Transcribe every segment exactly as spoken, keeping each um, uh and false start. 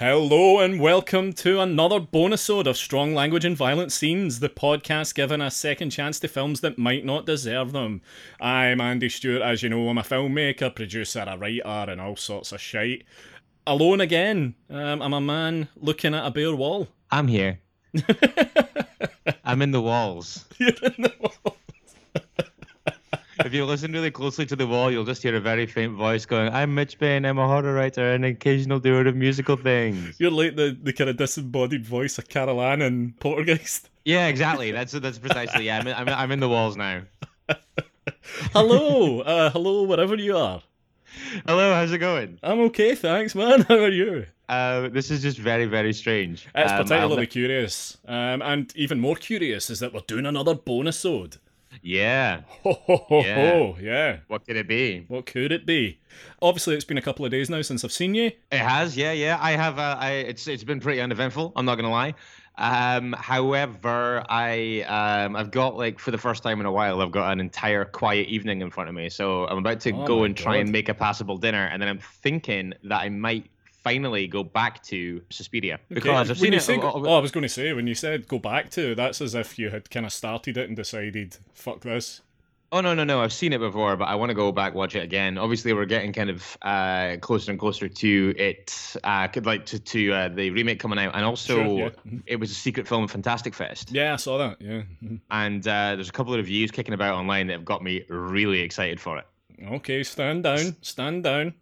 Hello and welcome to another bonusode of Strong Language and Violent Scenes, the podcast giving a second chance to films that might not deserve them. I'm Andy Stewart, as you know. I'm a filmmaker, producer, a writer, and all sorts of shite. Alone again, um, I'm a man looking at a bare wall. I'm here. I'm in the walls. You're in the walls. If you listen really closely to the wall, you'll just hear a very faint voice going, I'm Mitch Bain, I'm a horror writer and an occasional doer of musical things. You're like the, the kind of disembodied voice of Carolan in Poltergeist. Yeah, exactly. That's that's precisely, yeah. I'm in, I'm, I'm in the walls now. Hello. Uh, hello, wherever you are. Hello, how's it going? I'm okay, thanks, man. How are you? Uh, this is just very, very strange. It's um, particularly I'll... curious. Um, and even more curious is that we're doing another bonusode. Yeah. Ho, ho, ho, yeah. Ho, yeah. What could it be? What could it be? Obviously, it's been a couple of days now since I've seen you. It has, yeah, yeah. I have. Uh, I it's it's been pretty uneventful. I'm not gonna lie. Um, however, I um I've got, like, for the first time in a while, I've got an entire quiet evening in front of me. So I'm about to oh go and God. try and make a passable dinner, and then I'm thinking that I might finally go back to Suspiria, because okay. I've seen it. Say, oh, oh, oh, I was going to say, when you said go back to, that's as if you had kind of started it and decided, fuck this. Oh, no, no, no. I've seen it before, but I want to go back, watch it again. Obviously, we're getting kind of uh, closer and closer to it, uh, could like to, to uh, the remake coming out. And also, sure, yeah. It was a secret film, Fantastic Fest. Yeah, I saw that, yeah. And uh, there's a couple of reviews kicking about online that have got me really excited for it. Okay, stand down, stand down.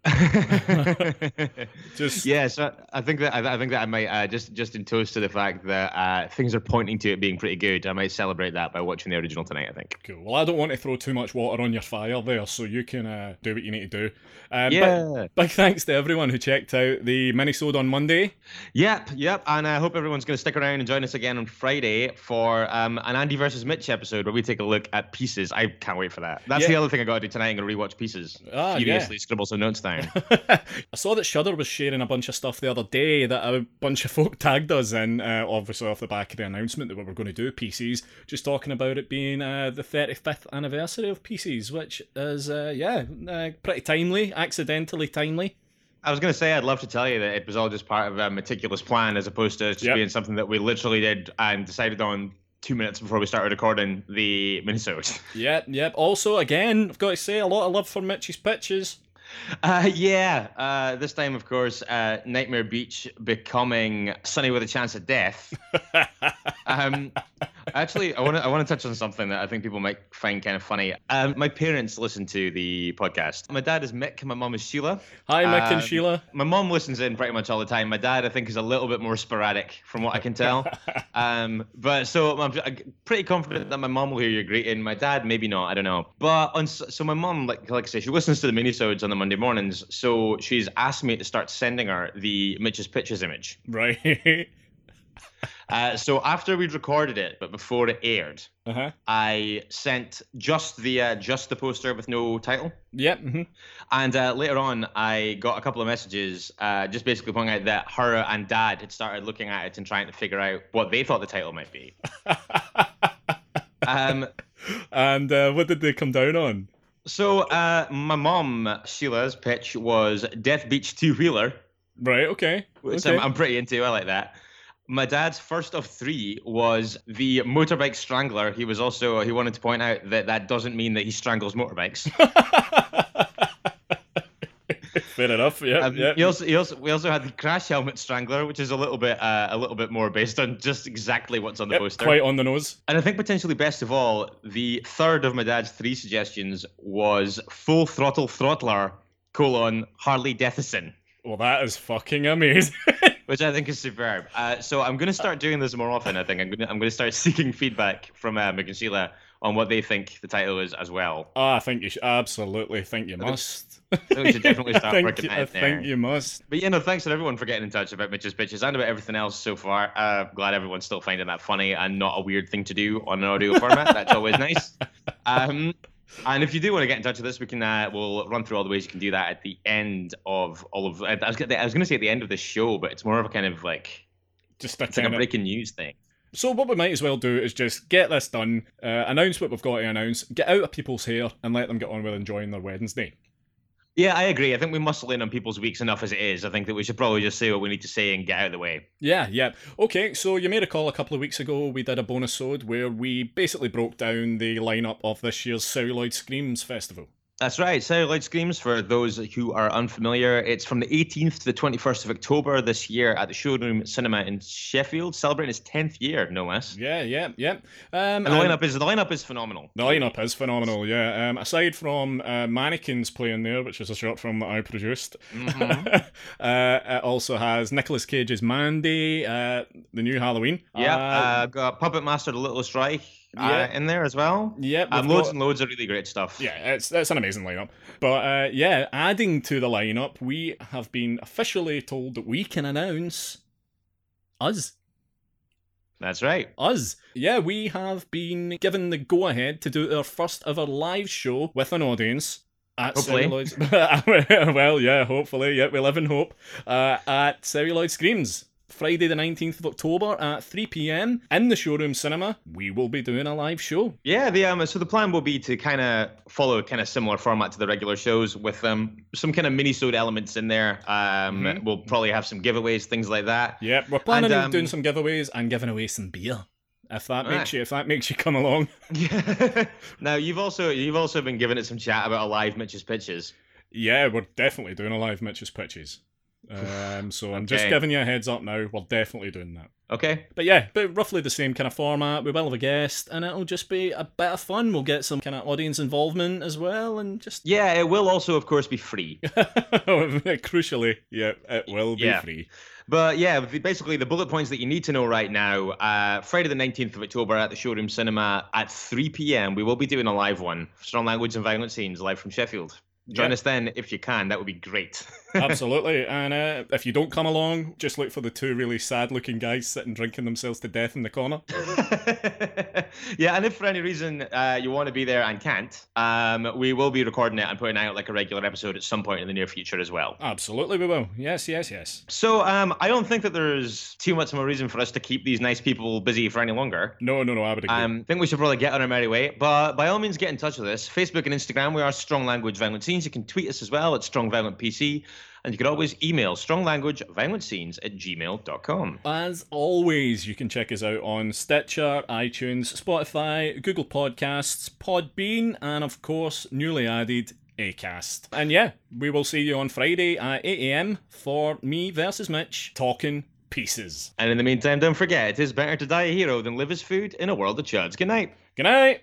just yeah, so I think that I think that I might uh, just just in toast to the fact that uh, things are pointing to it being pretty good. I might celebrate that by watching the original tonight. I think. Cool. Well, I don't want to throw too much water on your fire there, so you can uh, do what you need to do. Um, yeah. Big thanks to everyone who checked out the minisode on Monday. Yep, yep, and I hope everyone's going to stick around and join us again on Friday for um, an Andy versus Mitch episode where we take a look at Pieces. I can't wait for that. That's yeah. the other thing I got to do tonight. I'm going to rewatch Pieces. Ah, Furiously yeah. scribble some notes down. I saw that Shudder was sharing a bunch of stuff the other day that a bunch of folk tagged us in, uh, obviously off the back of the announcement that we were going to do Pieces, just talking about it being uh, the thirty-fifth anniversary of Pieces, which is, uh, yeah, uh, pretty timely, accidentally timely. I was going to say, I'd love to tell you that it was all just part of a meticulous plan as opposed to just yep. being something that we literally did and decided on two minutes before we started recording the minisode. Yep, yep. Also, again, I've got to say, a lot of love for Mitch's Pitches. Uh, yeah, uh, this time, of course, uh, Nightmare Beach becoming Sunny with a Chance of Death. um, actually, I want to I want to touch on something that I think people might find kind of funny. Um, my parents listen to the podcast. My dad is Mick, my mum is Sheila. Hi, Mick um, and Sheila. My mum listens in pretty much all the time. My dad, I think, is a little bit more sporadic, from what I can tell. um, but so I'm pretty confident that my mum will hear your greeting. My dad, maybe not. I don't know. But on, so my mum, like like I say, she listens to the minisodes on the Monday mornings, so she's asked me to start sending her the Mitch's Pitches image. Right. uh, so after we'd recorded it, but before it aired, uh-huh. I sent just the uh, just the poster with no title. Yep. Mm-hmm. And uh, later on, I got a couple of messages uh, just basically pointing out that her and Dad had started looking at it and trying to figure out what they thought the title might be. um, and uh, what did they come down on? So, uh, my mom, Sheila's pitch was Death Beach Two-Wheeler. Right, okay. Which okay. I'm, I'm pretty into, I like that. My dad's first of three was the Motorbike Strangler. He was also, he wanted to point out that that doesn't mean that he strangles motorbikes. Fair enough, yeah. Um, yeah. He also, he also, we also had the Crash Helmet Strangler, which is a little bit uh, a little bit more based on just exactly what's on the yep, poster. Quite on the nose. And I think potentially best of all, the third of my dad's three suggestions was Full Throttle Throttler, colon, Harley Deathison. Well, that is fucking amazing. Which I think is superb. Uh, so I'm going to start doing this more often, I think. I'm going to I'm going to start seeking feedback from uh, Mick and Sheila on what they think the title is as well. Oh, I think you should, absolutely think you I must. Think, I think you should definitely start I working you, I there. think you must. But yeah, no, thanks to everyone for getting in touch about Mitch's Pitches and about everything else so far. Uh, glad everyone's still finding that funny and not a weird thing to do on an audio format. That's always nice. Um, and if you do want to get in touch with us, we can uh, we'll run through all the ways you can do that at the end of all of. I was, I was going to say at the end of the show, but it's more of a kind of like just a it's like a breaking news thing. So what we might as well do is just get this done, uh, announce what we've got to announce, get out of people's hair, and let them get on with enjoying their Wednesday. Yeah, I agree. I think we muscle in on people's weeks enough as it is. I think that we should probably just say what we need to say and get out of the way. Yeah, yeah. Okay, so you may recall a couple of weeks ago we did a bonus-ode where we basically broke down the lineup of this year's Celluloid Screams Festival. That's right, Celluloid Screams, for those who are unfamiliar, it's from the eighteenth to the twenty-first of October this year at the Showroom Cinema in Sheffield, celebrating its tenth year, no less. Yeah, yeah, yeah. Um, and the lineup is the lineup is phenomenal. The lineup is phenomenal, yeah. Um, aside from uh, Mannequins playing there, which is a short film that I produced, mm-hmm. uh, it also has Nicolas Cage's Mandy, uh, the new Halloween. Yeah, uh, uh, got Puppet Master, The Littlest Reich. Yeah, uh, in there as well. Yeah, and loads got, and loads of really great stuff. Yeah, it's it's an amazing lineup. But uh, yeah, adding to the lineup, we have been officially told that we can announce us. That's right, us. Yeah, we have been given the go ahead to do our first ever live show with an audience. At hopefully, well, yeah, hopefully, yeah, we live in hope. Uh, at Celluloid Screams. Friday the nineteenth of October at three p.m. in the Showroom Cinema, we will be doing a live show. Yeah, the um, so the plan will be to kind of follow a kind of similar format to the regular shows with um, some kind of mini-sode elements in there. Um, mm-hmm. We'll probably have some giveaways, things like that. Yeah, we're planning and, um, on doing some giveaways and giving away some beer. If that makes right. you, if that makes you come along. Now you've also you've also been giving it some chat about a live Mitch's Pitches. Yeah, we're definitely doing a live Mitch's Pitches. Um, so I'm okay. just giving you a heads up now, we're definitely doing that. Okay. But yeah, but roughly the same kind of format, we will have a guest, and it'll just be a bit of fun, we'll get some kind of audience involvement as well, and just... Yeah, it will also, of course, be free. Crucially, yeah, it will be yeah. free. But yeah, basically the bullet points that you need to know right now, uh, Friday the nineteenth of October at the Showroom Cinema at three p.m, we will be doing a live one, Strong Language and Violent Scenes, live from Sheffield. Join yeah. us then if you can. That would be great. Absolutely. And uh, if you don't come along, just look for the two really sad-looking guys sitting drinking themselves to death in the corner. Yeah, and if for any reason uh, you want to be there and can't, um, we will be recording it and putting out like a regular episode at some point in the near future as well. Absolutely, we will. Yes, yes, yes. So um, I don't think that there's too much of a reason for us to keep these nice people busy for any longer. No, no, no, I would agree. I um, think we should probably get on our merry way. But by all means, get in touch with us. Facebook and Instagram, we are Strong Language Violent Team. You can tweet us as well at Strong Violent P C, and you can always email strong language violent scenes at gmail dot com. As always, you can check us out on Stitcher, iTunes, Spotify, Google Podcasts, Podbean, and of course, newly added Acast. And yeah, we will see you on Friday at eight a.m. for me versus Mitch talking pieces. And in the meantime, don't forget, it is better to die a hero than live as food in a world of chuds. Good night. Good night.